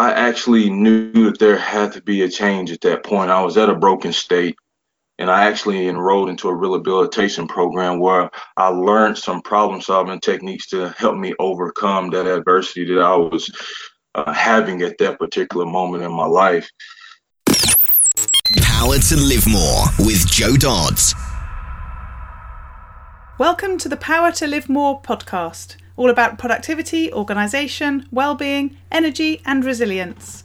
I actually knew that there had to be a change at that point. I was at a broken state, and I actually enrolled into a rehabilitation program where I learned some problem solving techniques to help me overcome that adversity that I was having at that particular moment in my life. Power to Live More with Joe Dodds. Welcome to the Power to Live More podcast. All about productivity, organisation, well-being, energy and resilience.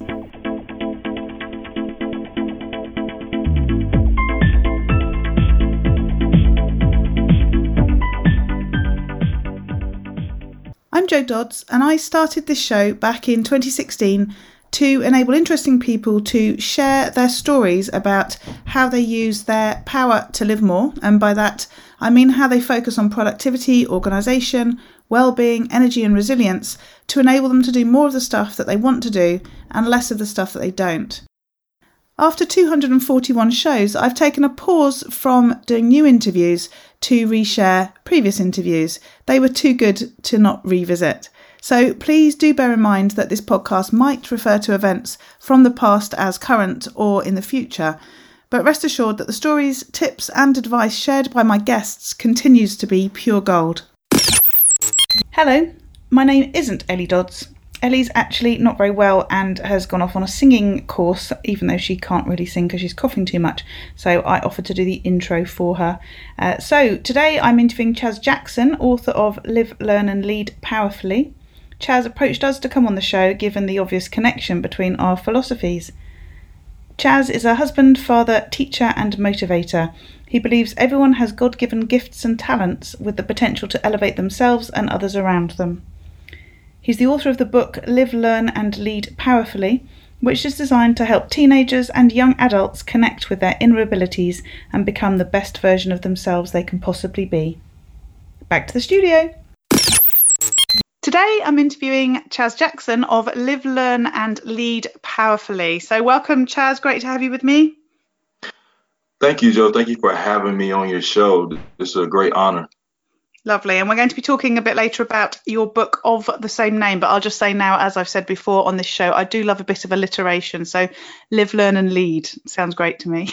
I'm Joe Dodds, and I started this show back in 2016 to enable interesting people to share their stories about how they use their power to live more, and by that I mean how they focus on productivity, organisation, well-being, energy and resilience to enable them to do more of the stuff that they want to do and less of the stuff that they don't. After 241 shows, I've taken a pause from doing new interviews to reshare previous interviews. They were too good to not revisit. So please do bear in mind that this podcast might refer to events from the past as current or in the future. But rest assured that the stories, tips and advice shared by my guests continues to be pure gold. Hello, my name isn't Ellie Dodds. Ellie's actually not very well and has gone off on a singing course, even though she can't really sing because she's coughing too much. So I offered to do the intro for her. So today I'm interviewing Chaz Jackson, author of Live, Learn, and Lead Powerfully. Chaz approached us to come on the show given the obvious connection between our philosophies. Chaz is a husband, father, teacher and motivator. He believes everyone has God-given gifts and talents with the potential to elevate themselves and others around them. He's the author of the book Live, Learn and Lead Powerfully, which is designed to help teenagers and young adults connect with their inner abilities and become the best version of themselves they can possibly be. Back to the studio. Today I'm interviewing Chaz Jackson of Live, Learn and Lead Powerfully. So welcome, Chaz. Great to have you with me. Thank you, Joe. Thank you for having me on your show. This is a great honor. Lovely. And we're going to be talking a bit later about your book of the same name. But I'll just say now, as I've said before on this show, I do love a bit of alliteration. So Live, Learn and Lead sounds great to me.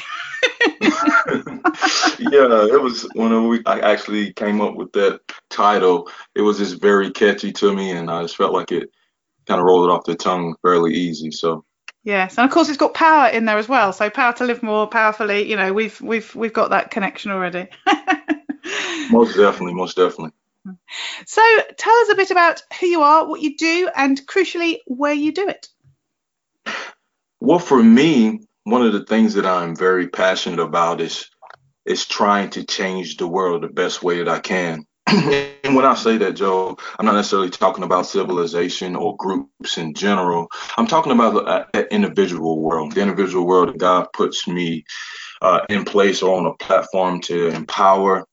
Yeah, it was when I actually came up with that title. It was just very catchy to me, and I just felt like it kind of rolled off the tongue fairly easy. So yes, and of course it's got power in there as well. So power to live more powerfully. You know, we've got that connection already. Most definitely. So tell us a bit about who you are, what you do, and crucially where you do it. Well, for me, one of the things that I'm very passionate about is trying to change the world the best way that I can. And when I say that, Joe, I'm not necessarily talking about civilization or groups in general. I'm talking about the individual world, that God puts me in place or on a platform to empower,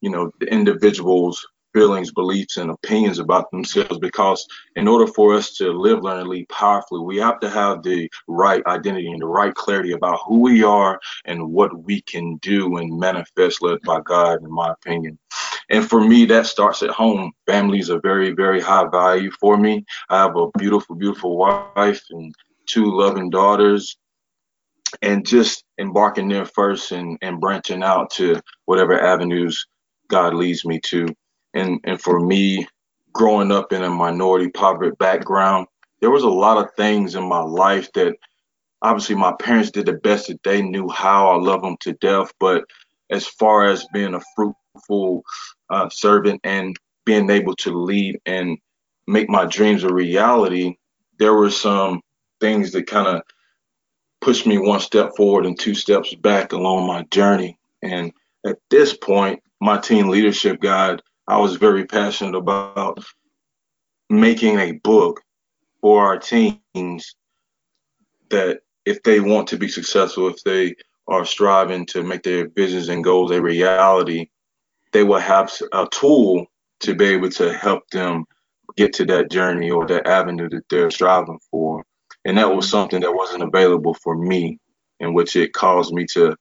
you know, the individual's feelings, beliefs, and opinions about themselves, because in order for us to live, learn, and lead powerfully, we have to have the right identity and the right clarity about who we are and what we can do and manifest led by God, in my opinion. And for me, that starts at home. Family is a very, very high value for me. I have a beautiful, beautiful wife and two loving daughters. And just embarking there first and branching out to whatever avenues God leads me to. And for me, growing up in a minority poverty background, there was a lot of things in my life that obviously my parents did the best that they knew how. I love them to death. But as far as being a fruitful servant and being able to lead and make my dreams a reality, there were some things that kind of pushed me one step forward and two steps back along my journey. And at this point, my teen leadership guide, I was very passionate about making a book for our teens that if they want to be successful, if they are striving to make their visions and goals a reality, they will have a tool to be able to help them get to that journey or that avenue that they're striving for. And that was something that wasn't available for me, in which it caused me to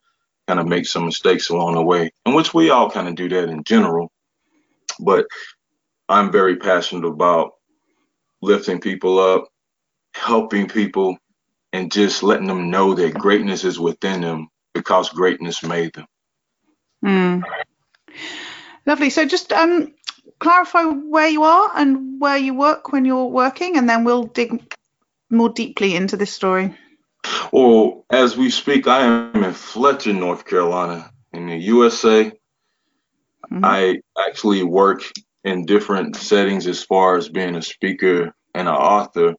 kind of make some mistakes along the way, in which we all kind of do that in general. But I'm very passionate about lifting people up, helping people and just letting them know that greatness is within them because greatness made them. Mm. Lovely. So just clarify where you are and where you work when you're working, and then we'll dig more deeply into this story. Well, as we speak, I am in Fletcher, North Carolina, in the USA. Mm-hmm. I actually work in different settings as far as being a speaker and an author.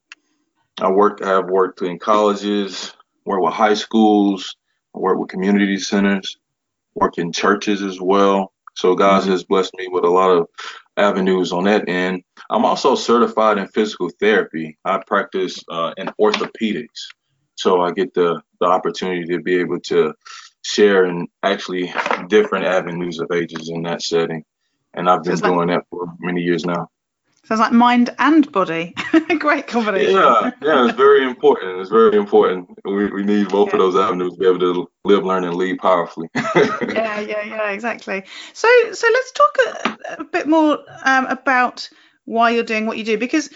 I have worked in colleges, work with high schools, work with community centers, work in churches as well. So God has blessed me with a lot of avenues on that end. I'm also certified in physical therapy. I practice in orthopedics. So I get the opportunity to be able to share in actually different avenues of ages in that setting. And I've been doing that for many years now. Sounds like mind and body. Great combination. Yeah, it's very important. It's very important. We need both of those avenues to be able to live, learn, and lead powerfully. Yeah, exactly. So let's talk a bit more about why you're doing what you do, because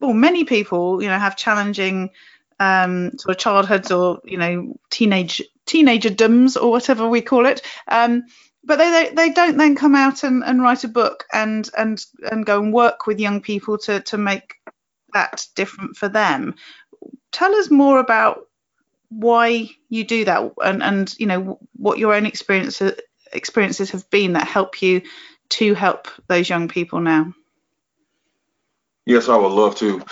many people have challenging sort of childhoods or teenagerdoms or whatever we call it. But they don't then come out and write a book and go and work with young people to make that different for them. Tell us more about why you do that and what your own experiences have been that help you to help those young people now. Yes, I would love to.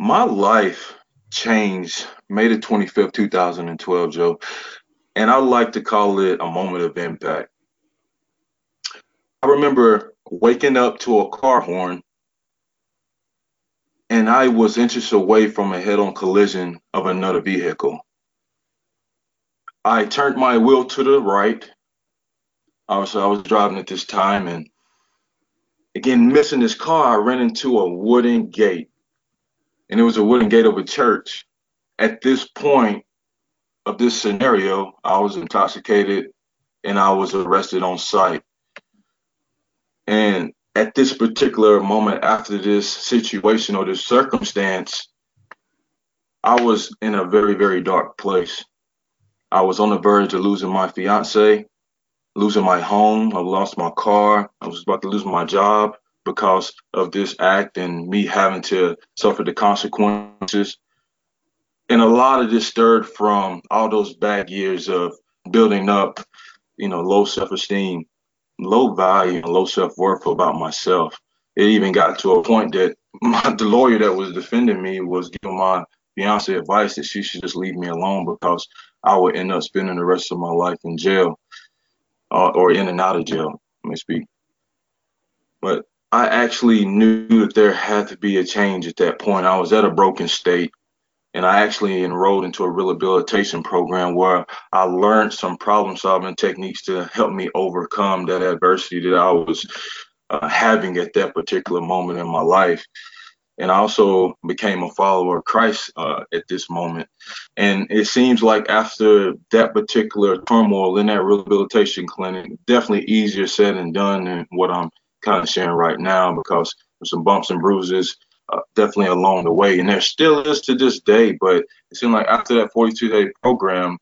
My life changed May the 25th, 2012, Joe. And I like to call it a moment of impact. I remember waking up to a car horn, and I was inches away from a head-on collision of another vehicle. I turned my wheel to the right. Obviously, I was driving at this time, and again, missing this car, I ran into a wooden gate, and it was a wooden gate of a church. At this point of this scenario, I was intoxicated and I was arrested on site. And at this particular moment, after this situation or this circumstance, I was in a very, very dark place. I was on the verge of losing my fiance, losing my home. I lost my car. I was about to lose my job because of this act and me having to suffer the consequences. And a lot of this stirred from all those bad years of building up, low self-esteem, low value, low self-worth about myself. It even got to a point that the lawyer that was defending me was giving my fiance advice that she should just leave me alone because I would end up spending the rest of my life in jail or in and out of jail, let me speak. But I actually knew that there had to be a change at that point. I was at a broken state. And I actually enrolled into a rehabilitation program where I learned some problem solving techniques to help me overcome that adversity that I was having at that particular moment in my life. And I also became a follower of Christ at this moment. And it seems like after that particular turmoil in that rehabilitation clinic, definitely easier said than done than what I'm kind of sharing right now, because there's some bumps and bruises. Definitely along the way, and there still is to this day, but it seemed like after that 42-day program,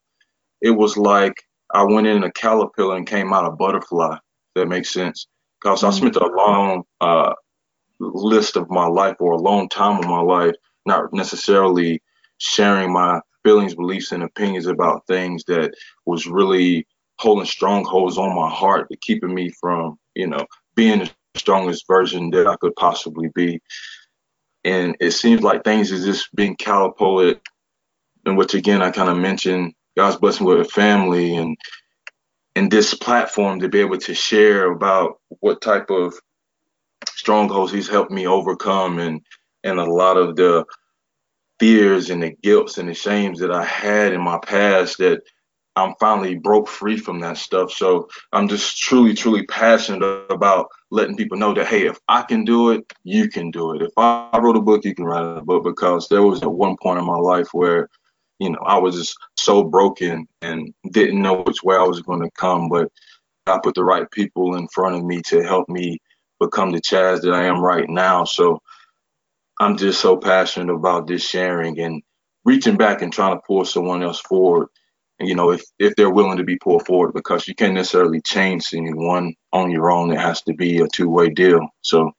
it was like I went in a caterpillar and came out a butterfly, if that makes sense, because I spent a long list of my life or a long time of my life not necessarily sharing my feelings, beliefs, and opinions about things that was really holding strongholds on my heart, keeping me from being the strongest version that I could possibly be. And it seems like things is just being catapulted, and which again I kind of mentioned God's blessing with a family and this platform to be able to share about what type of strongholds He's helped me overcome and a lot of the fears and the guilts and the shames that I had in my past that I'm finally broke free from that stuff. So I'm just truly, truly passionate about letting people know that, hey, if I can do it, you can do it. If I wrote a book, you can write a book, because there was at one point in my life where, I was just so broken and didn't know which way I was going to come. But I put the right people in front of me to help me become the Chaz that I am right now. So I'm just so passionate about this sharing and reaching back and trying to pull someone else forward. And, you know, if they're willing to be pulled forward, because you can't necessarily change anyone on your own. It has to be a two-way deal. So.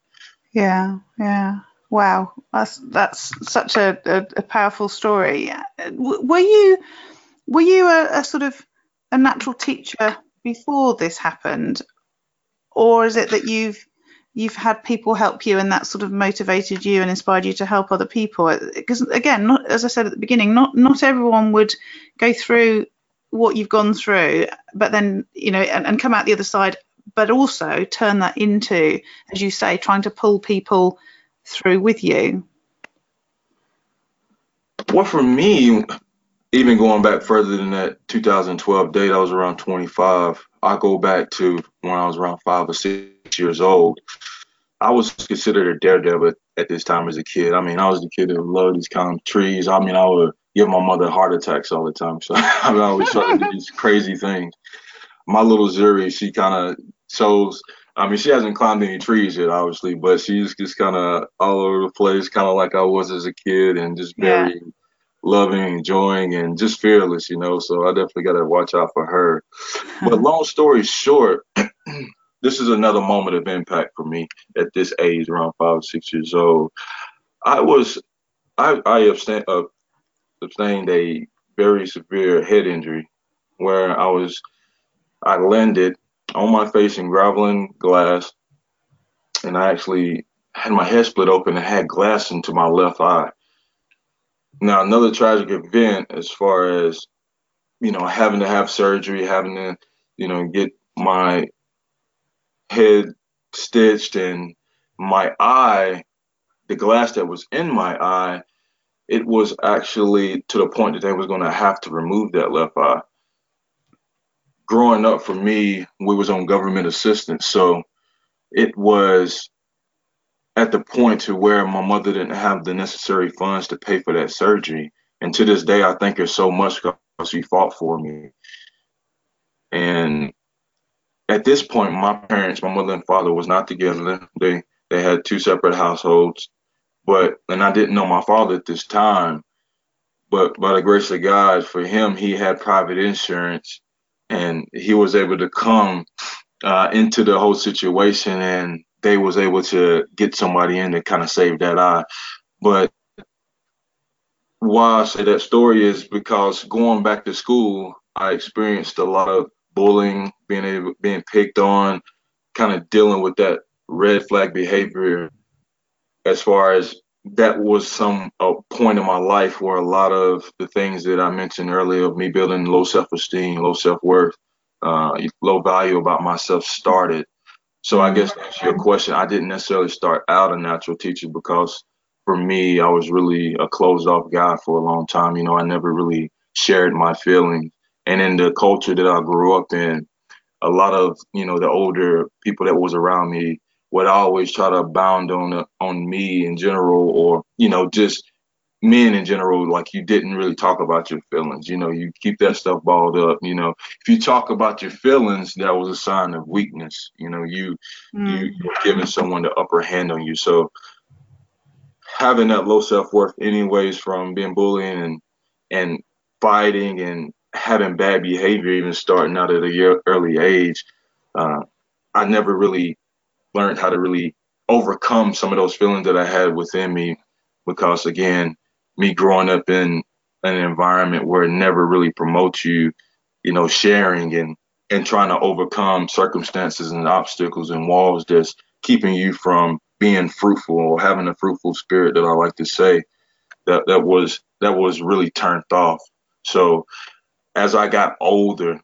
Yeah. Yeah. Wow. That's such a powerful story. Were you a sort of a natural teacher before this happened? Or is it that you've had people help you and that sort of motivated you and inspired you to help other people? Because, again, not, as I said at the beginning, not everyone would go through what you've gone through, but then, you know, and come out the other side, but also turn that into, as you say, trying to pull people through with you. Well, for me, even going back further than that 2012 date, I was around 25. I go back to when I was around 5 or 6 years old. I was considered a daredevil at this time as a kid. I mean, I was the kid that loved these kind of trees. I mean, I would give my mother heart attacks all the time. So I mean, I always try to do these crazy things. My little Zuri, she kind of shows, I mean, she hasn't climbed any trees yet, obviously, but she's just kind of all over the place, kind of like I was as a kid, and just very loving, enjoying, and just fearless, you know. So I definitely got to watch out for her. But long story short, this is another moment of impact for me at this age, around 5 or 6 years old. I sustained a very severe head injury where I landed on my face in gravel and glass, and I actually had my head split open and had glass into my left eye. Now, another tragic event as far as, you know, having to have surgery, having to, you know, get my head stitched, and my eye, the glass that was in my eye, it was actually to the point that they was going to have to remove that left eye. Growing up for me, we was on government assistance, so it was at the point to where my mother didn't have the necessary funds to pay for that surgery. And to this day, I thank her so much because she fought for me. And at this point, my parents, my mother and father, was not together. They had two separate households, and I didn't know my father at this time, but by the grace of God, for him, he had private insurance, and he was able to come into the whole situation, and they was able to get somebody in to kind of save that eye. But why I say that story is because going back to school, I experienced a lot of bullying, being picked on, kind of dealing with that red flag behavior. As far as that was a point in my life where a lot of the things that I mentioned earlier of me building low self-esteem, low self-worth, low value about myself started. So I guess to answer your question, I didn't necessarily start out a natural teacher, because for me, I was really a closed off guy for a long time. You know, I never really shared my feelings. And in the culture that I grew up in, a lot of, you know, the older people that was around me would always try to bound on me in general, or, you know, just men in general, like, you didn't really talk about your feelings. You know, you keep that stuff balled up. You know, if you talk about your feelings, that was a sign of weakness. You know, you were giving someone the upper hand on you. So having that low self-worth anyways, from being bullied and fighting and having bad behavior, even starting out at an early age, I never really learned how to really overcome some of those feelings that I had within me, because, again, me growing up in an environment where it never really promotes you, you know, sharing and trying to overcome circumstances and obstacles and walls that's keeping you from being fruitful or having a fruitful spirit, that I like to say, that was really turned off. So as I got older,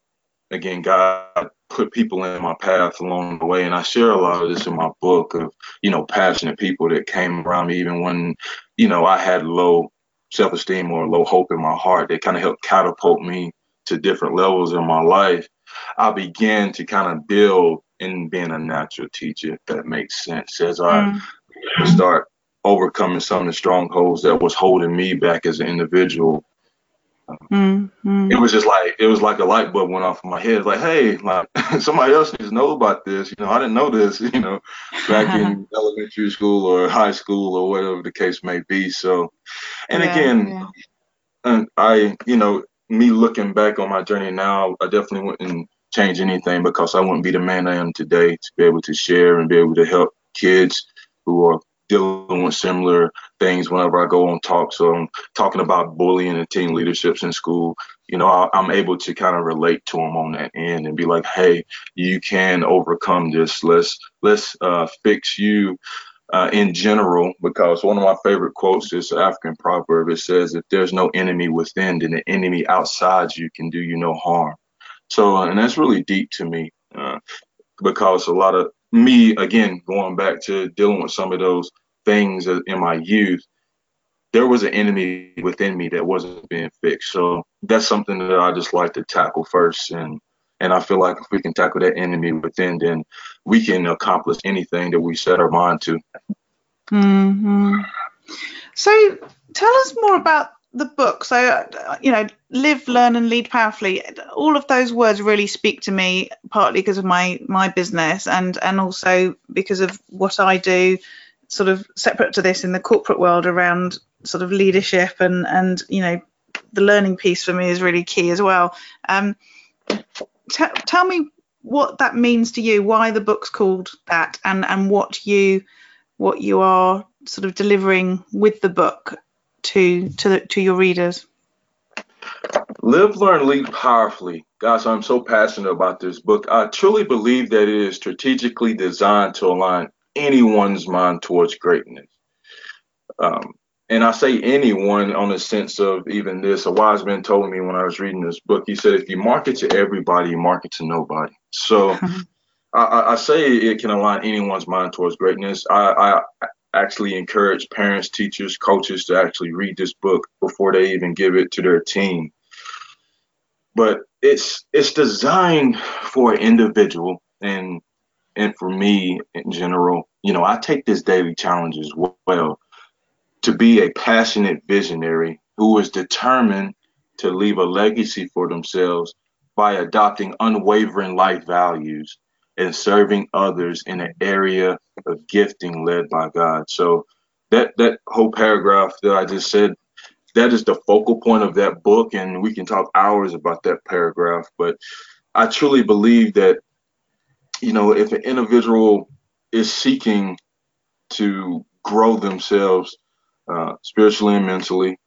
again, God put people in my path along the way. And I share a lot of this in my book of, you know, passionate people that came around me, even when, you know, I had low self-esteem or low hope in my heart. They kind of helped catapult me to different levels in my life. I began to kind of build in being a natural teacher, if that makes sense, as I start overcoming some of the strongholds that was holding me back as an individual. It was just like, it was like a light bulb went off in my head. Like, hey, like somebody else needs to know about this. You know, I didn't know this, you know, back in elementary school or high school or whatever the case may be. So, and and I, you know, me looking back on my journey now, I definitely wouldn't change anything, because I wouldn't be the man I am today to be able to share and be able to help kids who are dealing with similar things whenever I go on talks. So I'm talking about bullying and teen leaderships in school. You know, I'm able to kind of relate to them on that end and be like, hey, you can overcome this. Let's fix you in general, because one of my favorite quotes is an African proverb. It says, if there's no enemy within, then the enemy outside you can do you no harm. So, and that's really deep to me, because a lot of me, again, going back to dealing with some of those things in my youth, there was an enemy within me that wasn't being fixed. So that's something that I just like to tackle first. And I feel like if we can tackle that enemy within, then we can accomplish anything that we set our mind to. Mm-hmm. So tell us more about the book. So, you know, live, learn, and lead powerfully. All of those words really speak to me, partly because of my business and also because of what I do sort of separate to this in the corporate world around sort of leadership and you know, the learning piece for me is really key as well. Tell me what that means to you, why the book's called that, and what you are sort of delivering with the book to your readers. Live, learn, lead powerfully. Guys, I'm so passionate about this book. I truly believe that it is strategically designed to align anyone's mind towards greatness. And I say anyone on the sense of even this. A wise man told me when I was reading this book, he said, if you market to everybody, you market to nobody. So I say it can align anyone's mind towards greatness. I actually encourage parents, teachers, coaches to actually read this book before they even give it to their team. But it's designed for an individual and for me in general. You know, I take this daily challenge as well to be a passionate visionary who is determined to leave a legacy for themselves by adopting unwavering life values and serving others in an area of gifting led by God. So that whole paragraph that I just said, that is the focal point of that book, and we can talk hours about that paragraph. But I truly believe that, you know, if an individual is seeking to grow themselves spiritually and mentally,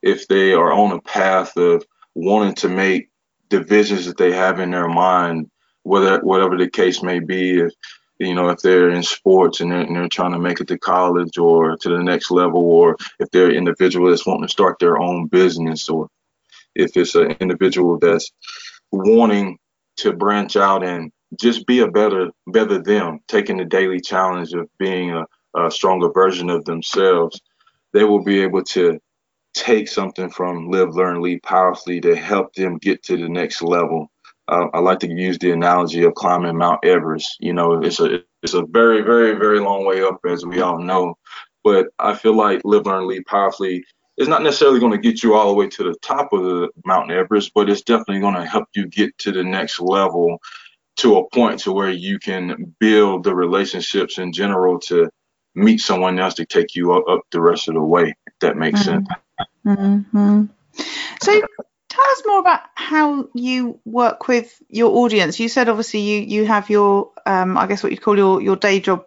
if they are on a path of wanting to make the visions that they have in their mind, whatever the case may be, if, you know, if they're in sports and they're trying to make it to college or to the next level, or if they're an individual that's wanting to start their own business, or if it's an individual that's wanting to branch out and just be a better them, taking the daily challenge of being a stronger version of themselves, they will be able to take something from Live, Learn, Lead Powerfully to help them get to the next level. I like to use the analogy of climbing Mount Everest. You know, it's a very, very, very long way up, as we all know. But I feel like Live, Learn, Lead Powerfully is not necessarily going to get you all the way to the top of the Mount Everest, but it's definitely going to help you get to the next level, to a point to where you can build the relationships in general to meet someone else to take you up the rest of the way, if that makes sense. Mm-hmm. So tell us more about how you work with your audience. You said obviously you have your, I guess what you call your day job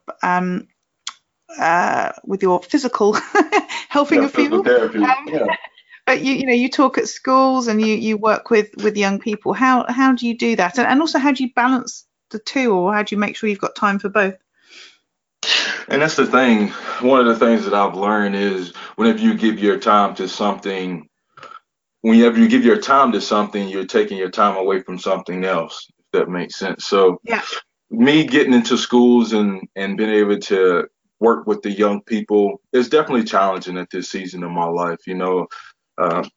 with your physical helping of people. But you know, you talk at schools and you work with young people. How do you do that? And also, how do you balance the two, or how do you make sure you've got time for both? And that's the thing. One of the things that I've learned is whenever you give your time to something, you're taking your time away from something else, if that makes sense. So me getting into schools and being able to work with the young people is definitely challenging at this season of my life, you know,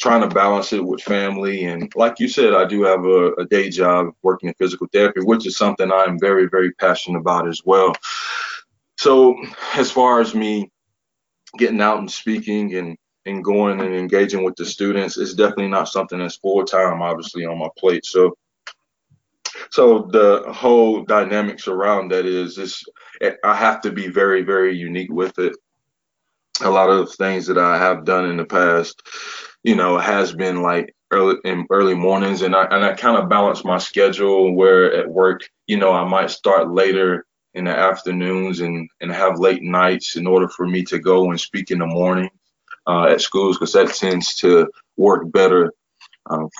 trying to balance it with family. And like you said, I do have a day job working in physical therapy, which is something I'm very, very passionate about as well. So as far as me getting out and speaking and and going and engaging with the students. It's definitely not something that's full time, obviously, on my plate. So the whole dynamics around that is I have to be very, very unique with it. A lot of things that I have done in the past, you know, has been like early mornings, and I kind of balance my schedule where at work, you know, I might start later in the afternoons and have late nights in order for me to go and speak in the morning at schools, because that tends to work better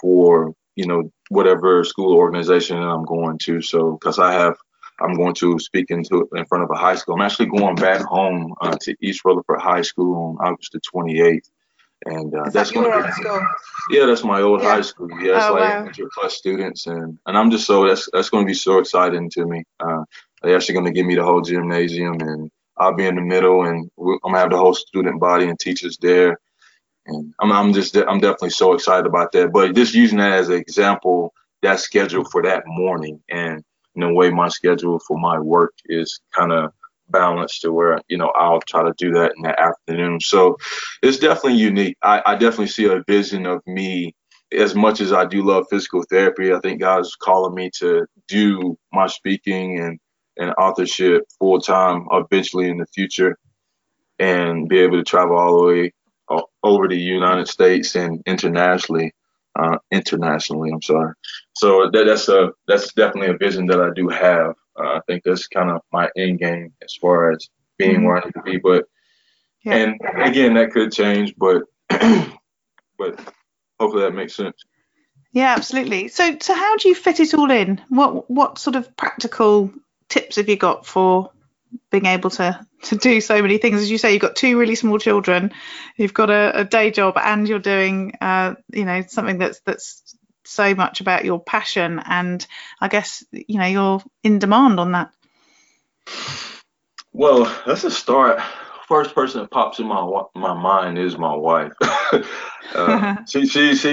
for, you know, whatever school organization I'm going to. So because I'm going to speak in front of a high school. I'm actually going back home to East Rutherford High School on August the 28th. And that's going to be, yeah, that's my old high school. Yeah, it's like 100 plus students. And I'm just so, that's going to be so exciting to me. They're actually going to give me the whole gymnasium, and I'll be in the middle, and I'm going to have the whole student body and teachers there. And I'm definitely so excited about that. But just using that as an example, that's scheduled for that morning. And in a way, my schedule for my work is kind of balanced to where, you know, I'll try to do that in the afternoon. So it's definitely unique. I definitely see a vision of me. As much as I do love physical therapy, I think God is calling me to do my speaking and authorship full time eventually in the future, and be able to travel all the way over the United States and internationally, I'm sorry. So that's definitely a vision that I do have. I think that's kind of my end game as far as being where I need to be. But and again, that could change, but hopefully that makes sense. Yeah, absolutely. So how do you fit it all in? What sort of practical tips have you got for being able to do so many things? As you say, you've got two really small children, you've got a day job, and you're doing you know, something that's so much about your passion, and I guess, you know, you're in demand on that. Well, that's a start. First person that pops in my mind is my wife. She's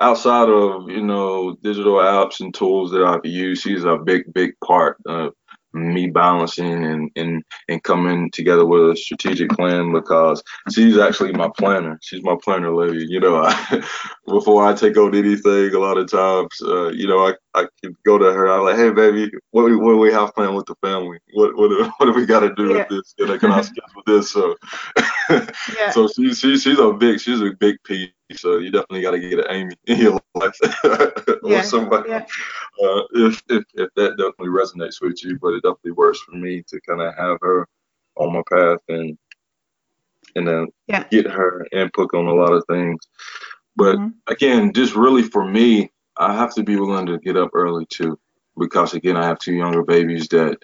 outside of, you know, digital apps and tools that I've used, she's a big part of me balancing and coming together with a strategic plan, because she's actually my planner. She's my planner lady. You know, before I take on anything, a lot of times, you know, I can go to her. I'm like, hey, baby, what do we have planned with the family? What do we got to do with this? You know, can I schedule this? So, so she's a big piece. So you definitely got to get an Amy in your life, or somebody. Yeah. If that definitely resonates with you, but it definitely works for me to kind of have her on my path and then get her input on a lot of things. But again, just really for me, I have to be willing to get up early too, because again, I have two younger babies that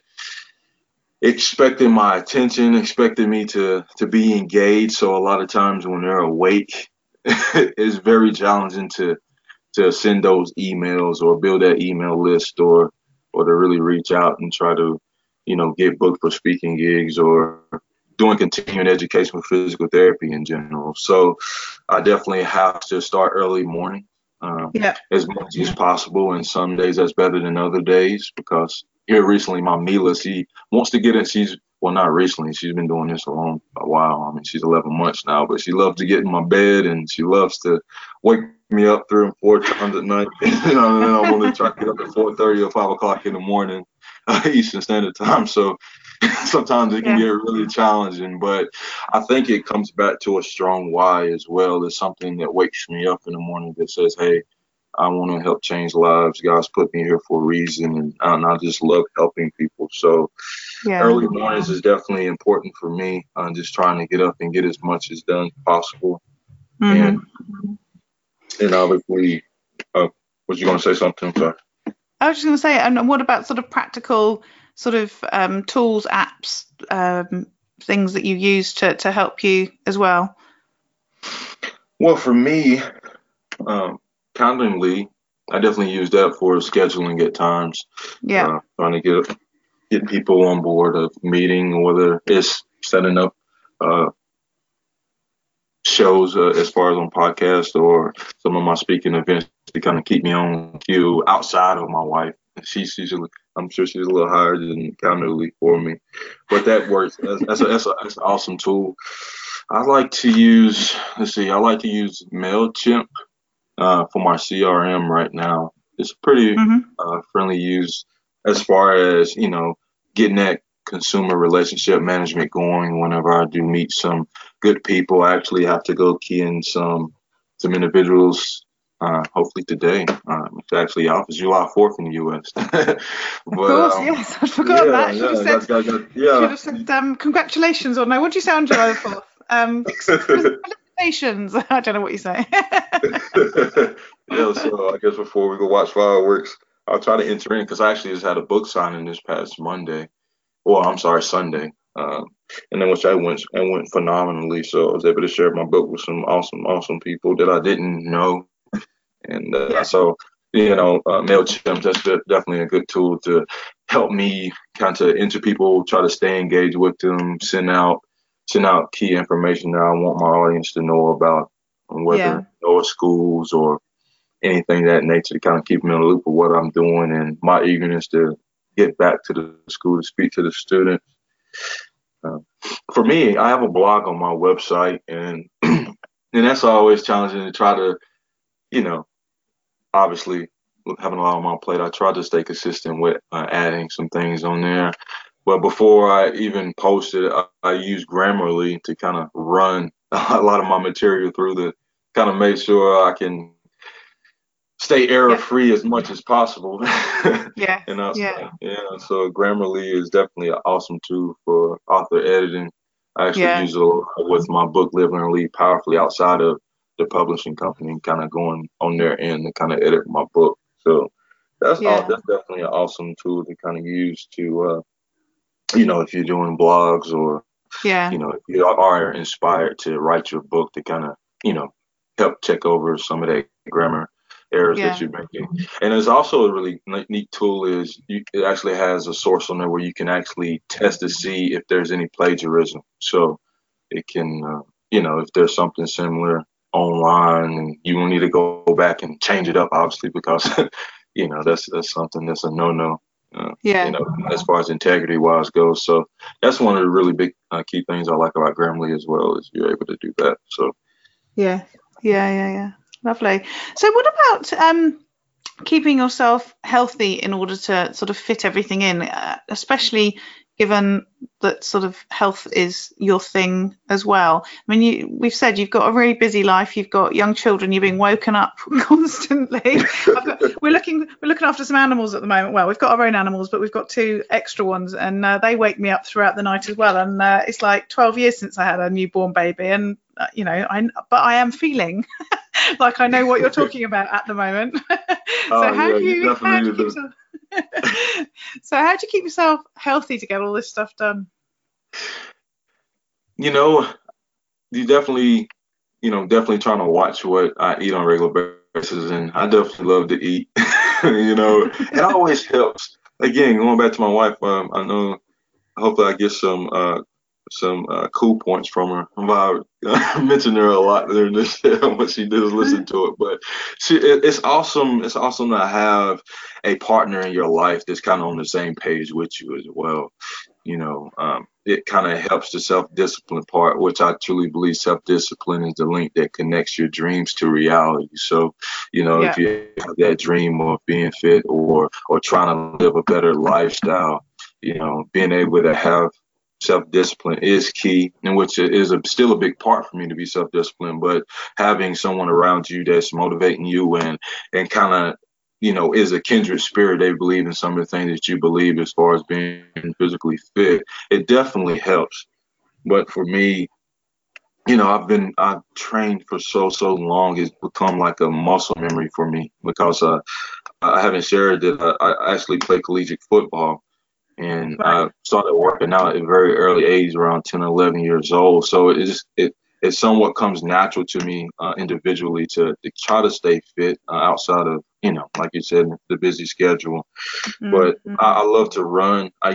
expected my attention, expected me to be engaged. So a lot of times when they're awake, it's very challenging to send those emails or build that email list or to really reach out and try to, you know, get booked for speaking gigs or doing continuing education with physical therapy in general. So I definitely have to start early morning as much as possible. And some days that's better than other days, because here recently my Mila, she wants to get in. Not recently. She's been doing this a while. I mean, she's 11 months now, but she loves to get in my bed, and she loves to wake me up 3 and 4 times at night. You know, and I want to try to get up at 4:30 or 5 o'clock in the morning, Eastern Standard Time. So sometimes it can get really challenging, but I think it comes back to a strong why as well. It's something that wakes me up in the morning that says, hey, I want to help change lives. God's put me here for a reason, and I just love helping people. So early mornings is definitely important for me. I'm just trying to get up and get as much as done as possible. And obviously, was you going to say something? Sorry. I was just going to say, and what about sort of practical sort of tools, apps, things that you use to help you as well? Well, for me, Calendly, I definitely use that for scheduling at times. Trying to get people on board a meeting, whether it's setting up shows as far as on podcasts or some of my speaking events to kind of keep me on cue outside of my wife. I'm sure she's a little higher than Calendly for me, but that works. That's an awesome tool. I like to use, I like to use MailChimp for my CRM right now. It's pretty friendly use as far as, you know, getting that consumer relationship management going. Whenever I do meet some good people, I actually have to go key in some individuals, hopefully today. It actually offers July 4th in the U.S. But, of course, yes. I forgot that. Should have said congratulations or no. What did you say on July 4th? Felicitations. I don't know what you say. So I guess before we go watch fireworks, I'll try to enter in because I actually just had a book signing this past Sunday. And then which I went phenomenally. So I was able to share my book with some awesome people that I didn't know. And so, you know, MailChimp, that's definitely a good tool to help me kind of enter people, try to stay engaged with them, send out key information that I want my audience to know about, whether or schools or anything of that nature, to kind of keep them in the loop of what I'm doing and my eagerness to get back to the school to speak to the students. For me, I have a blog on my website, and that's always challenging to try to, you know, obviously having a lot on my plate. I try to stay consistent with adding some things on there. But before I even posted, I used Grammarly to kind of run a lot of my material through to kind of make sure I can stay error-free as much as possible. So Grammarly is definitely an awesome tool for author editing. I actually use it a lot with my book, Live, Learn, and Lead Powerfully, outside of the publishing company, kind of going on their end to kind of edit my book. So that's definitely an awesome tool to kind of use to, you know, if you're doing blogs or, you know, if you are inspired to write your book, to kind of, you know, help check over some of that grammar errors that you're making. And there's also a really neat tool is it actually has a source on there where you can actually test to see if there's any plagiarism. So it can, you know, if there's something similar online and you will need to go back and change it up, obviously, because, you know, that's something that's a no-no. You know, as far as integrity wise goes. So that's one of the really big key things I like about Grammarly as well, is you're able to do that. So lovely. So what about keeping yourself healthy in order to sort of fit everything in, especially given that sort of health is your thing as well? I mean, we've said you've got a really busy life, you've got young children, you're being woken up constantly. We're looking after some animals at the moment. Well, we've got our own animals, but we've got two extra ones, and they wake me up throughout the night as well. And it's like 12 years since I had a newborn baby, and you know, I am feeling like I know what you're talking about at the moment. So how do you keep yourself healthy to get all this stuff done? You know, you definitely trying to watch what I eat on a regular basis, and I definitely love to eat. You know, it always helps. Again, going back to my wife, I know. Hopefully, I get some cool points from her. I mentioned her a lot during this. What she did is listen to it, but it's awesome. It's awesome to have a partner in your life that's kind of on the same page with you as well. You know, it kind of helps the self-discipline part, which I truly believe self-discipline is the link that connects your dreams to reality. So, you know, if you have that dream of being fit or trying to live a better lifestyle, you know, being able to have self-discipline is key, and which is still a big part for me, to be self-disciplined. But having someone around you that's motivating you and kind of, you know, is a kindred spirit. They believe in some of the things that you believe as far as being physically fit. It definitely helps. But for me, you know, I've trained for so long. It's become like a muscle memory for me, because I haven't shared that I actually play collegiate football. And I started working out at a very early age, around 10, 11 years old. So it somewhat comes natural to me individually to try to stay fit outside of, you know, like you said, the busy schedule. Mm-hmm. But I love to run. I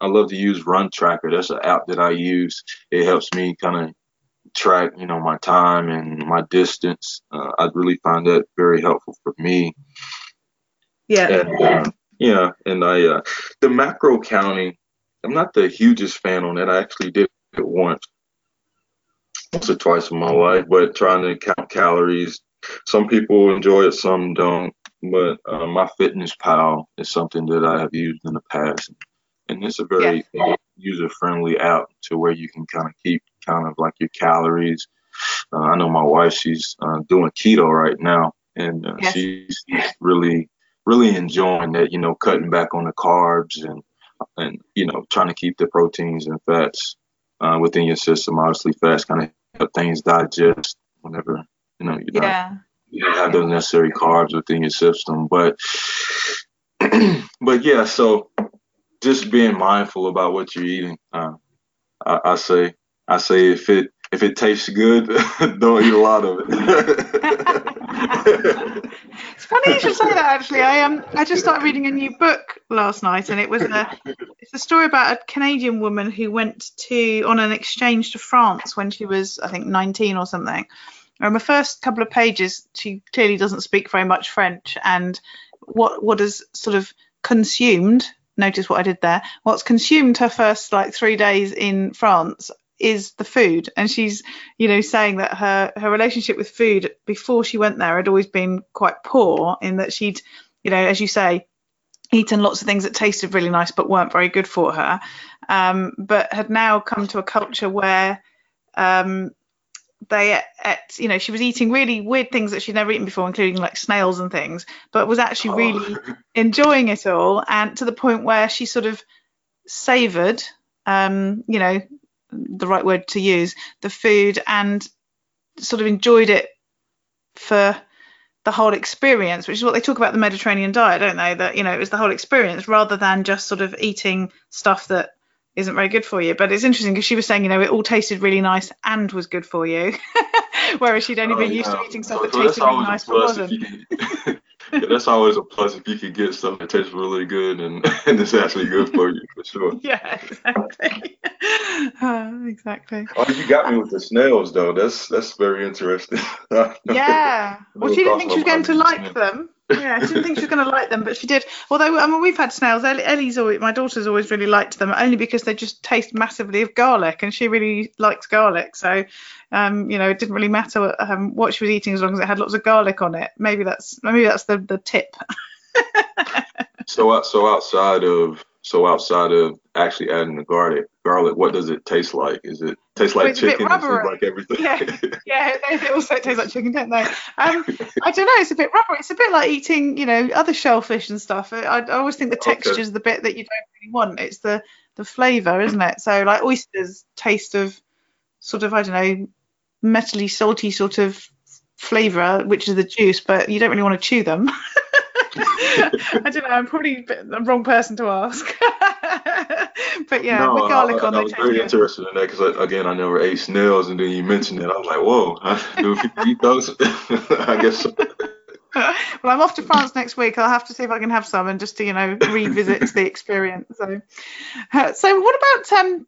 love to use Run Tracker. That's an app that I use. It helps me kind of track, you know, my time and my distance. I really find that very helpful for me. Yeah. And the macro counting, I'm not the hugest fan on that. I actually did it once. once or twice in my life, but trying to count calories. Some people enjoy it, some don't. But MyFitnessPal is something that I have used in the past. And it's a very user-friendly app to where you can kind of keep kind of like your calories. I know my wife, she's doing keto right now, and she's really, really enjoying that, you know, cutting back on the carbs and you know, trying to keep the proteins and fats within your system. Obviously, fats kind of help things digest whenever, you know, you're not, you don't have those necessary carbs within your system. But yeah, so just being mindful about what you're eating. I say if it tastes good, don't eat a lot of it. It's funny you should say that. Actually, I just started reading a new book last night, and it's a story about a Canadian woman who went on an exchange to France when she was, I think, 19 or something. And the first couple of pages, she clearly doesn't speak very much French, and what is sort of consumed. Notice what I did there. What's consumed her first like 3 days in France is the food, and she's, you know, saying that her relationship with food before she went there had always been quite poor, in that she'd, you know, as you say, eaten lots of things that tasted really nice but weren't very good for her, but had now come to a culture where they ate, you know, she was eating really weird things that she'd never eaten before, including like snails and things, but was actually really enjoying it all, and to the point where she sort of savored, you know, the right word to use, the food, and sort of enjoyed it for the whole experience, which is what they talk about the Mediterranean diet, don't they? That, you know, it was the whole experience rather than just sort of eating stuff that isn't very good for you. But it's interesting because she was saying, you know, it all tasted really nice and was good for you, whereas she'd only been used to eating stuff that tasted really nice but wasn't. Yeah, that's always a plus if you can get something that tastes really good and it's actually good for you, for sure. Yeah, exactly. Exactly. Oh, you got me with the snails, though. That's very interesting. Yeah. Well, she didn't think she was going to like them. Yeah, she didn't think she was going to like them, but she did. Although, I mean, we've had snails. Ellie's always, my daughter's always really liked them, only because they just taste massively of garlic, and she really likes garlic. So, you know, it didn't really matter what she was eating as long as it had lots of garlic on it. Maybe that's the tip. So outside of actually adding the garlic, what does it taste like? Is it taste like chicken? Is it like everything? Yeah, they also taste like chicken, don't they? I don't know. It's a bit rubbery. It's a bit like eating, you know, other shellfish and stuff. I always think the texture is the bit that you don't really want. It's the flavour, isn't it? So like oysters taste of sort of, I don't know, metally salty sort of flavour, which is the juice, but you don't really want to chew them. I don't know, I'm probably the wrong person to ask. But yeah, no, with garlic on, I was very interested in that because, again, I never ate snails, and then you mentioned it. I was like, whoa, do people eat those? I guess so. Well, I'm off to France next week. I'll have to see if I can have some and just to, you know, revisit the experience. So what about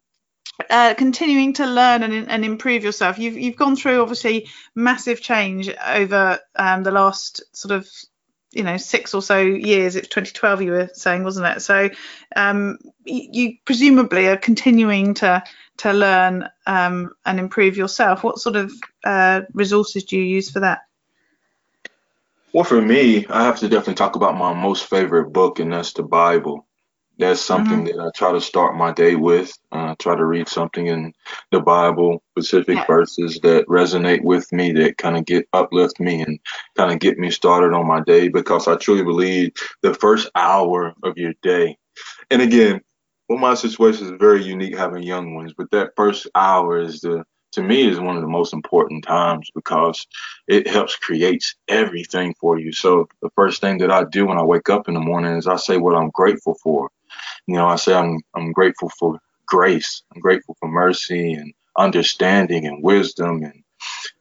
continuing to learn and improve yourself? You've gone through, obviously, massive change over the last sort of, you know, 6 or so years. It's 2012 you were saying, wasn't it? So you presumably are continuing to learn and improve yourself. What sort of resources do you use for that? Well, for me, I have to definitely talk about my most favorite book, and that's the Bible. That's something that I try to start my day with. I try to read something in the Bible, specific verses that resonate with me, that kind of uplift me and kind of get me started on my day, because I truly believe the first hour of your day. And again, well, my situation is very unique having young ones, but that first hour is to me is one of the most important times, because it helps creates everything for you. So the first thing that I do when I wake up in the morning is I say what I'm grateful for. You know, I say I'm grateful for grace. I'm grateful for mercy and understanding and wisdom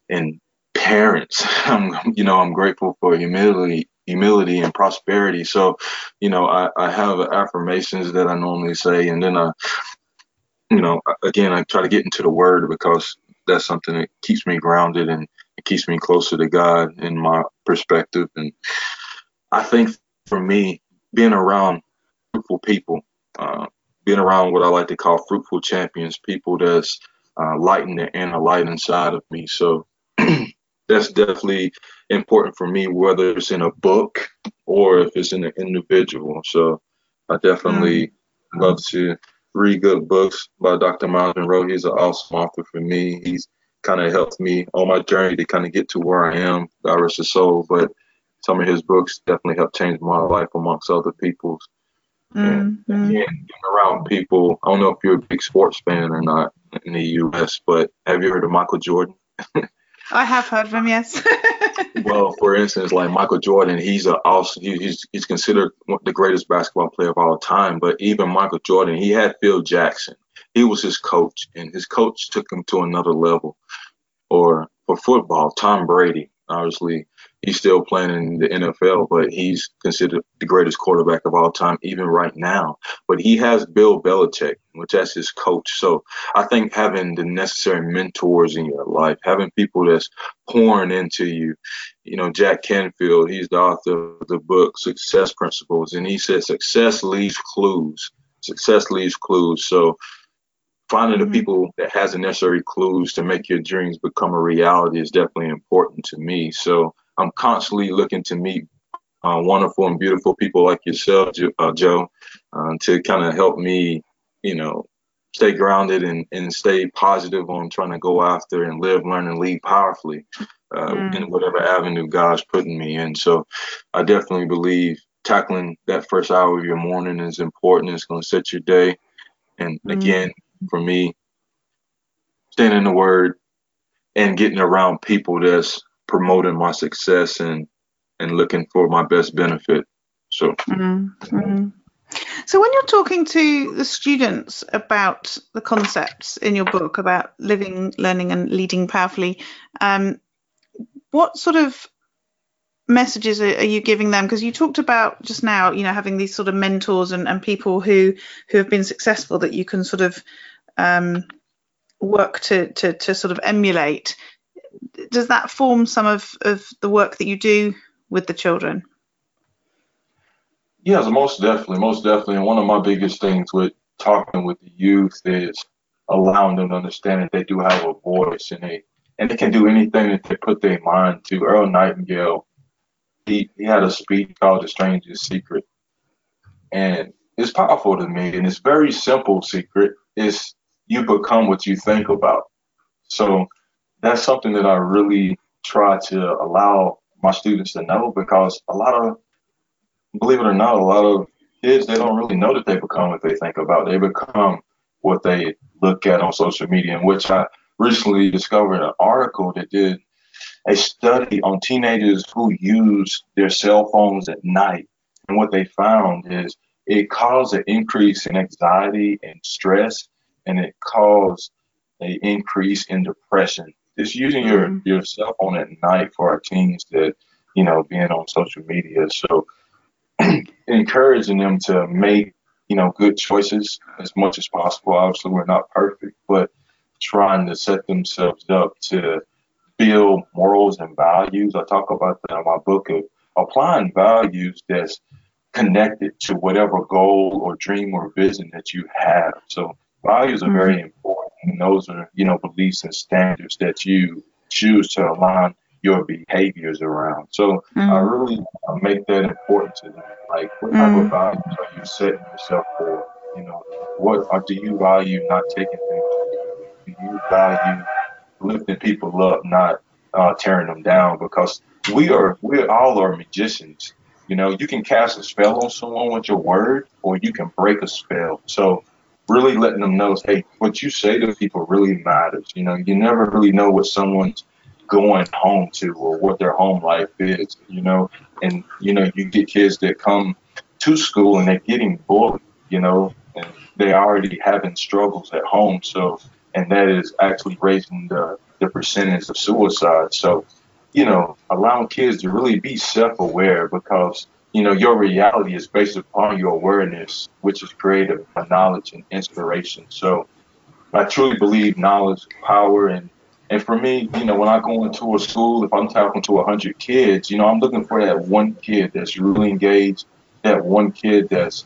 and parents. I'm grateful for humility and prosperity. So, you know, I have affirmations that I normally say, and then I try to get into the word, because that's something that keeps me grounded and it keeps me closer to God in my perspective. And I think for me, being around fruitful people, being around what I like to call fruitful champions, people that's lighten the inner light inside of me. So that's definitely important for me, whether it's in a book or if it's in an individual. So I definitely love to read good books by Dr. Myles Munroe. He's an awesome author for me. He's kind of helped me on my journey to kind of get to where I am, Direct the Soul. But some of his books definitely helped change my life, amongst other people's. And getting around people. I don't know if you're a big sports fan or not in the U.S., but have you heard of Michael Jordan? I have heard of him, yes. Well, for instance, like Michael Jordan, he's considered the greatest basketball player of all time. But even Michael Jordan, he had Phil Jackson. He was his coach, and his coach took him to another level. Or for football, Tom Brady, obviously, he's still playing in the NFL, but he's considered the greatest quarterback of all time, even right now. But he has Bill Belichick, which is his coach. So I think having the necessary mentors in your life, having people that's pouring into you, you know, Jack Canfield, he's the author of the book Success Principles. And he said, success leaves clues. Success leaves clues. So finding the people that has the necessary clues to make your dreams become a reality is definitely important to me. So I'm constantly looking to meet wonderful and beautiful people like yourself, Joe, to kind of help me, you know, stay grounded and stay positive on trying to go after and live, learn, and lead powerfully in whatever avenue God's putting me in. So I definitely believe tackling that first hour of your morning is important. It's going to set your day. And again, for me, staying in the Word and getting around people that's promoting my success and looking for my best benefit. So So when you're talking to the students about the concepts in your book about living, learning, and leading powerfully, what sort of messages are you giving them? Because you talked about just now, you know, having these sort of mentors and people who have been successful that you can sort of work to sort of emulate. Does that form some of the work that you do with the children? Yes, most definitely. And one of my biggest things with talking with the youth is allowing them to understand that they do have a voice, and they can do anything that they put their mind to. Earl Nightingale, he had a speech called The Strangest Secret. And it's powerful to me, and it's very simple secret. It's you become what you think about. So that's something that I really try to allow my students to know, because a lot of, believe it or not, a lot of kids, they don't really know that they become what they think about. They become what they look at on social media, in which I recently discovered an article that did a study on teenagers who use their cell phones at night. And what they found is it caused an increase in anxiety and stress, and it caused an increase in depression. It's using your cell phone at night for our teens that, you know, being on social media. So encouraging them to make, you know, good choices as much as possible. Obviously, we're not perfect, but trying to set themselves up to build morals and values. I talk about that in my book of applying values that's connected to whatever goal or dream or vision that you have. So values are very important. And those are, you know, beliefs and standards that you choose to align your behaviors around. So I really make that important to them. Like, what type of values are you setting yourself for? You know, do you value not taking things? Do you value lifting people up, not tearing them down? Because we all are magicians. You know, you can cast a spell on someone with your word, or you can break a spell. So really letting them know, hey, what you say to people really matters. You know, you never really know what someone's going home to or what their home life is, you know. And, you know, you get kids that come to school and they're getting bullied, you know, and they're already having struggles at home. So, and that is actually raising the percentage of suicide. So, you know, allowing kids to really be self-aware, because you know, your reality is based upon your awareness, which is created by knowledge and inspiration. So I truly believe knowledge is power. And for me, you know, when I go into a school, if I'm talking to 100 kids, you know, I'm looking for that one kid that's really engaged, that one kid that's,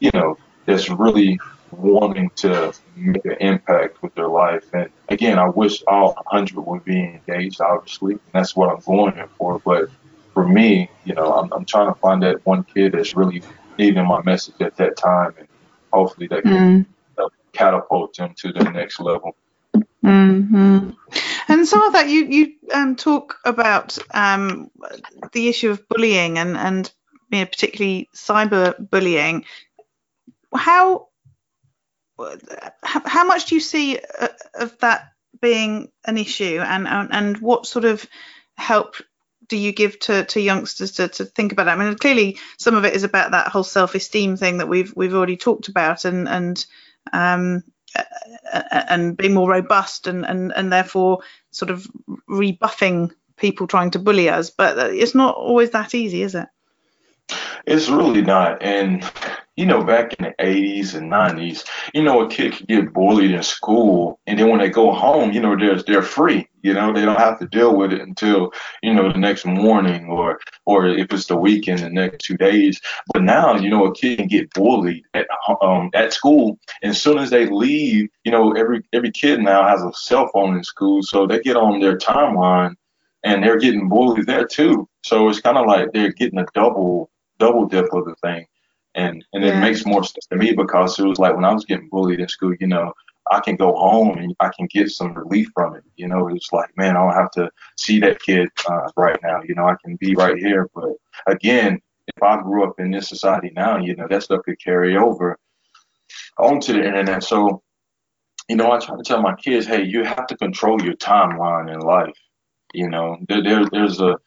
you know, that's really wanting to make an impact with their life. And again, I wish all 100 would be engaged, obviously, and that's what I'm going in for. But for me, you know, I'm trying to find that one kid that's really needing my message at that time, and hopefully that can catapult them to the next level. Mm-hmm. And some of that, you talk about the issue of bullying and you know, particularly cyberbullying. How much do you see of that being an issue, and what sort of help do you give to youngsters to think about it? I mean, clearly some of it is about that whole self-esteem thing that we've already talked about, and being more robust and therefore sort of rebuffing people trying to bully us. But it's not always that easy, is it? It's really not. And you know, back in the 80s and 90s, you know, a kid could get bullied in school, and then when they go home, you know, they're free. You know, they don't have to deal with it until, you know, the next morning or if it's the weekend, the next 2 days. But now, you know, a kid can get bullied at school. And as soon as they leave, you know, every kid now has a cell phone in school. So they get on their timeline and they're getting bullied there, too. So it's kind of like they're getting a double dip of the thing. And it makes more sense to me, because it was like when I was getting bullied in school, you know, I can go home and I can get some relief from it. You know, it's like, man, I don't have to see that kid right now. You know, I can be right here. But again, if I grew up in this society now, you know, that stuff could carry over onto the internet. So, you know, I try to tell my kids, hey, you have to control your timeline in life. You know, there was a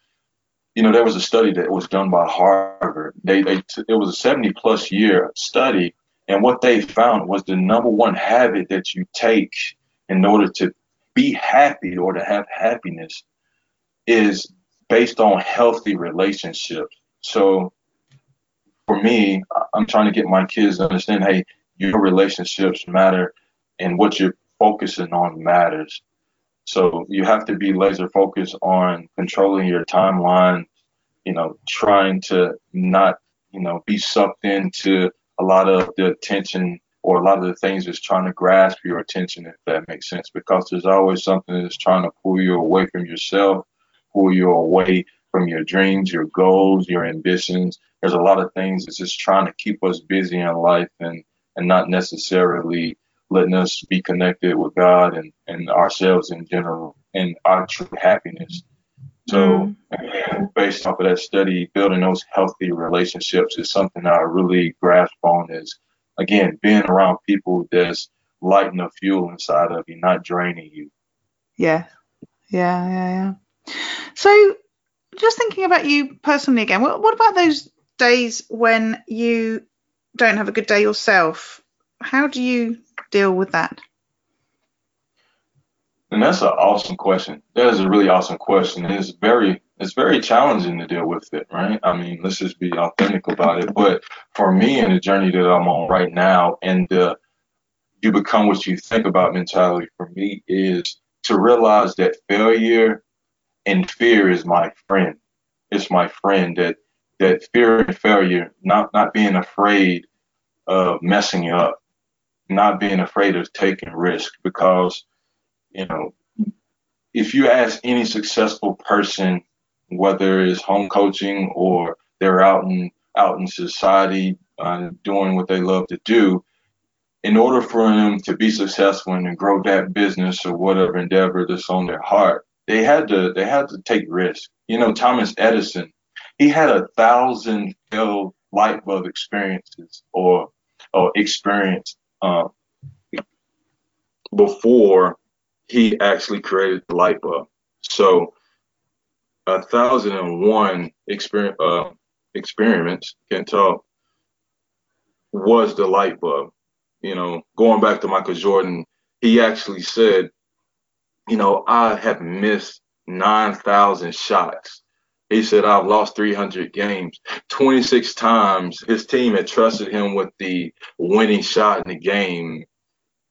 study that was done by Harvard. It was a 70-plus year study, and what they found was the number one habit that you take in order to be happy or to have happiness is based on healthy relationships. So for me, I'm trying to get my kids to understand, hey, your relationships matter and what you're focusing on matters. So you have to be laser focused on controlling your timeline, you know, trying to not, you know, be sucked into a lot of the attention or a lot of the things that's trying to grasp your attention, if that makes sense, because there's always something that's trying to pull you away from yourself, pull you away from your dreams, your goals, your ambitions. There's a lot of things that's just trying to keep us busy in life and not necessarily letting us be connected with God and ourselves in general and our true happiness. So based off of that study, building those healthy relationships is something I really grasp on, is, again, being around people that's lighting the fuel inside of you, not draining you. Yeah. So just thinking about you personally again, what about those days when you don't have a good day yourself? How do you deal with that? And that's an awesome question. That is a really awesome question. It's very challenging to deal with it, right? I mean, let's just be authentic about it. But for me, in the journey that I'm on right now, and the you become what you think about mentality for me is to realize that failure and fear is my friend. It's my friend, that fear and failure, not being afraid of messing up, not being afraid of taking risk, because, you know, if you ask any successful person, whether it's home coaching or they're out in society doing what they love to do, in order for them to be successful and grow that business or whatever endeavor that's on their heart, they had to take risk. You know, Thomas Edison, he had 1,000 failed light bulb experiences or experience before he actually created the light bulb. So 1,001 experiments, can't talk, was the light bulb. You know, going back to Michael Jordan, he actually said, you know, I have missed 9,000 shots. He said, I've lost 300 games. 26 times his team had trusted him with the winning shot in the game.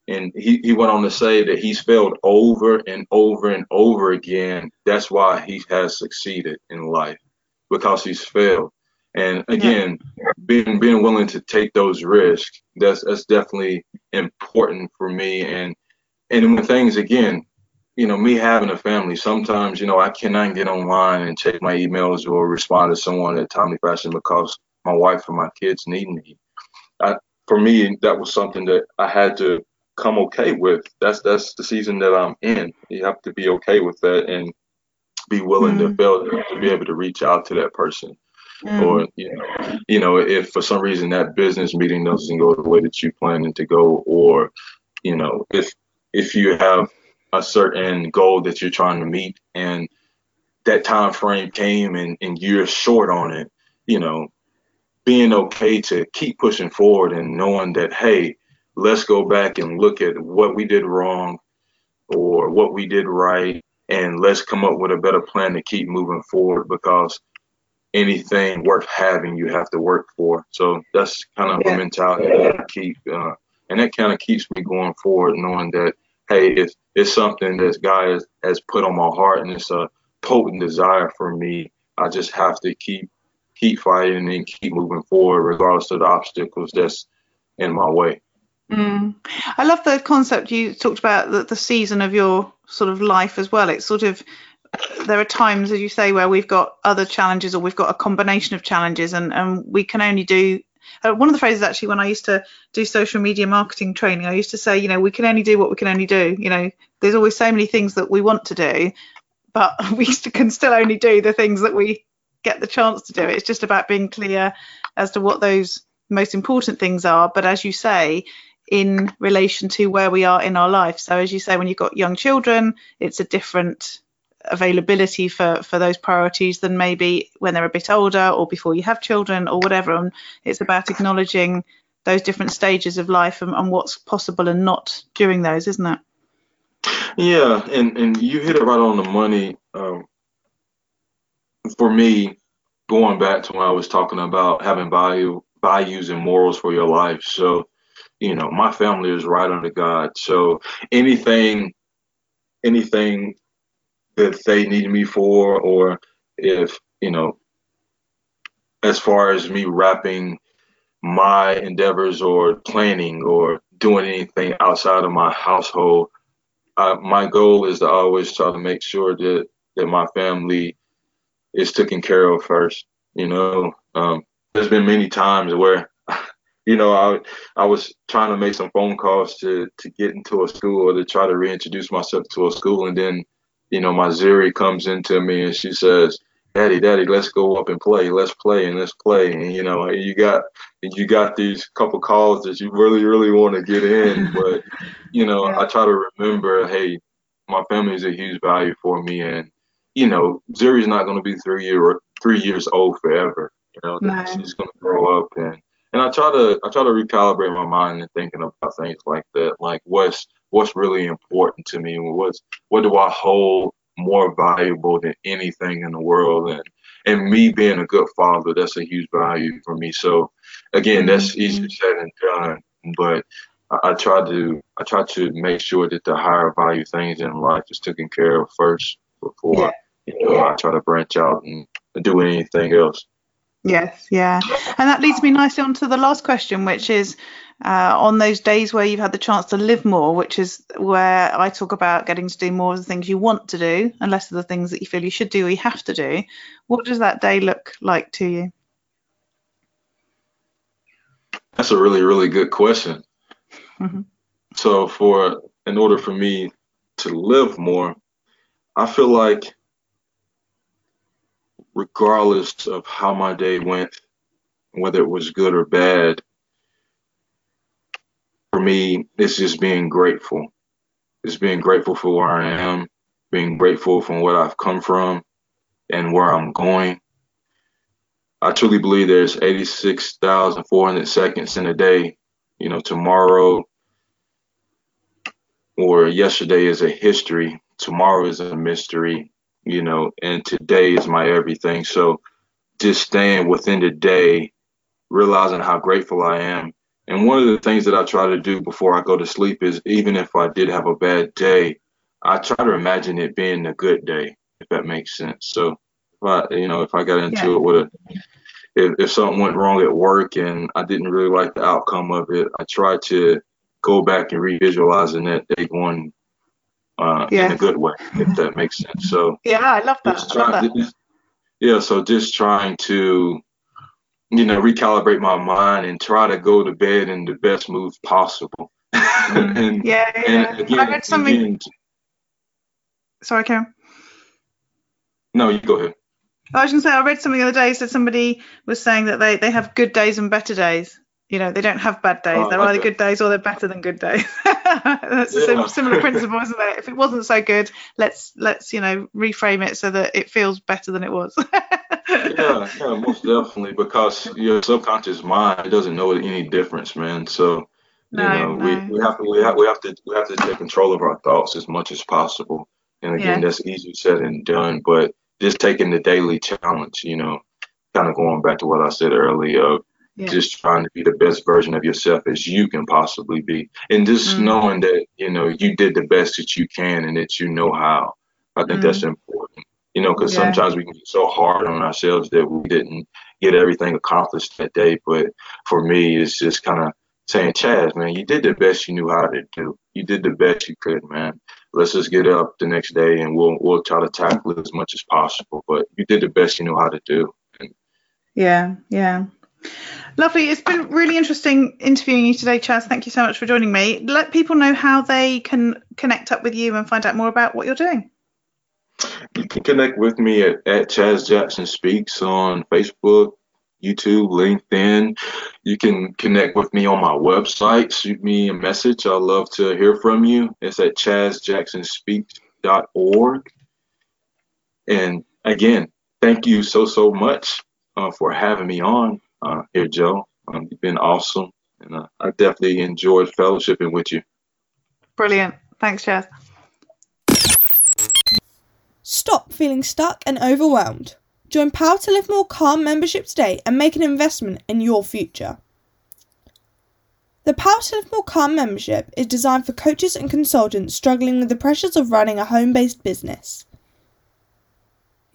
And he went on to say that he's failed over and over and over again. That's why he has succeeded in life, because he's failed. And again, being willing to take those risks, that's definitely important for me. And when things, again, you know, me having a family, sometimes, you know, I cannot get online and check my emails or respond to someone in a timely fashion because my wife and my kids need me. For me, that was something that I had to come okay with. That's the season that I'm in. You have to be okay with that and be willing to fail to be able to reach out to that person. Or, you know, if for some reason that business meeting doesn't go the way that you planned it to go, or, you know, if you have a certain goal that you're trying to meet and that time frame came and you're short on it, you know, being okay to keep pushing forward and knowing that, hey, let's go back and look at what we did wrong or what we did right, and let's come up with a better plan to keep moving forward, because anything worth having, you have to work for. So that's kind of a mentality that I keep, and that kind of keeps me going forward, knowing that, hey, it's something that God has put on my heart, and it's a potent desire for me. I just have to keep fighting and keep moving forward, regardless of the obstacles that's in my way. I love the concept you talked about, the season of your sort of life as well. It's sort of, there are times, as you say, where we've got other challenges, or we've got a combination of challenges, and we can only do, one of the phrases actually when I used to do social media marketing training, I used to say, you know, we can only do what we can only do. You know, there's always so many things that we want to do, but we can still only do the things that we get the chance to do. It's just about being clear as to what those most important things are, but as you say, in relation to where we are in our life. So as you say, when you've got young children, it's a different availability for those priorities than maybe when they're a bit older or before you have children or whatever. And it's about acknowledging those different stages of life and what's possible and not during those, isn't it? Yeah, and you hit it right on the money. For me, going back to when I was talking about having values and morals for your life. So, you know, my family is right under God. So anything that they need me for, or if, you know, as far as me wrapping my endeavors or planning or doing anything outside of my household, my goal is to always try to make sure that my family is taken care of first. You know, there's been many times where, you know, I was trying to make some phone calls to get into a school or to try to reintroduce myself to a school, and then, you know, my Zuri comes into me and she says, Daddy, let's go up and play. Let's play. And, you know, you got these couple calls that you really, really want to get in. But, you know, I try to remember, hey, my family is a huge value for me. And, you know, Zuri's not going to be 3 years old forever. You know, no. She's going to grow up. And I try to recalibrate my mind and thinking about things like that, like what's really important to me, what do I hold more valuable than anything in the world, and me being a good father, that's a huge value for me. So again, that's easier said than done, but I try to make sure that the higher value things in life is taken care of first before I try to branch out and do anything else. Yes, yeah. And that leads me nicely on to the last question, which is on those days where you've had the chance to live more, which is where I talk about getting to do more of the things you want to do and less of the things that you feel you should do or you have to do. What does that day look like to you? That's a really, really good question. Mm-hmm. So in order for me to live more, I feel like, regardless of how my day went, whether it was good or bad, for me, it's just being grateful. It's being grateful for where I am, being grateful for where I've come from and where I'm going. I truly believe there's 86,400 seconds in a day. You know, tomorrow or yesterday is a history. Tomorrow is a mystery. You know, and today is my everything. So just staying within the day, realizing how grateful I am. And one of the things that I try to do before I go to sleep is, even if I did have a bad day, I try to imagine it being a good day, if that makes sense. So, if I got into it with if something went wrong at work and I didn't really like the outcome of it, I tried to go back and revisualizing that day one in a good way, if that makes sense. So I love that. So just trying to, recalibrate my mind and try to go to bed in the best mood possible. Again, I heard something. Sorry, Karen. No, you go ahead. I was going to say, I read something the other day, said somebody was saying that they have good days and better days. They don't have bad days. They're either good days or they're better than good days. That's a similar principle, isn't it? If it wasn't so good, let's reframe it so that it feels better than it was. Yeah, most definitely, because your subconscious mind doesn't know any difference, man. So we have to take control of our thoughts as much as possible. And again, that's easier said than done, but just taking the daily challenge, kind of going back to what I said earlier. Just trying to be the best version of yourself as you can possibly be. And just knowing that, you did the best that you can and that you know how. I think that's important, because sometimes we can get so hard on ourselves that we didn't get everything accomplished that day. But for me, it's just kind of saying, Chaz, man, you did the best you knew how to do. You did the best you could, man. Let's just get up the next day and we'll try to tackle it as much as possible. But you did the best you knew how to do. Yeah. Lovely. It's been really interesting interviewing you today, Chaz. Thank you so much for joining me. Let people know how they can connect up with you and find out more about what you're doing. You can connect with me at Chaz Jackson Speaks on Facebook, YouTube, LinkedIn. You can connect with me on my website. Shoot me a message. I'd love to hear from you. It's at chazjacksonspeaks.org. And again, thank you so much for having me on. Here, Joe. You've been awesome, and I definitely enjoyed fellowshipping with you. Brilliant. Thanks, Chaz. Stop feeling stuck and overwhelmed. Join Power to Live More Calm membership today and make an investment in your future. The Power to Live More Calm membership is designed for coaches and consultants struggling with the pressures of running a home-based business.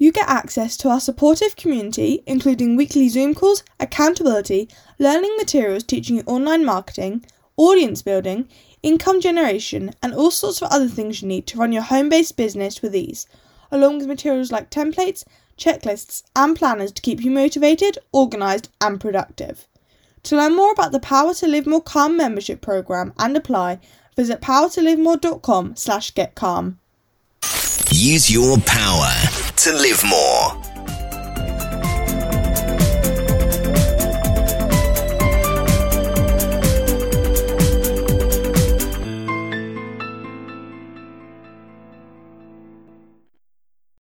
You get access to our supportive community, including weekly Zoom calls, accountability, learning materials teaching you online marketing, audience building, income generation, and all sorts of other things you need to run your home-based business with ease, along with materials like templates, checklists, and planners to keep you motivated, organised, and productive. To learn more about the Power to Live More Calm membership programme and apply, visit powertolivemore.com/getcalm. Use your power to live more.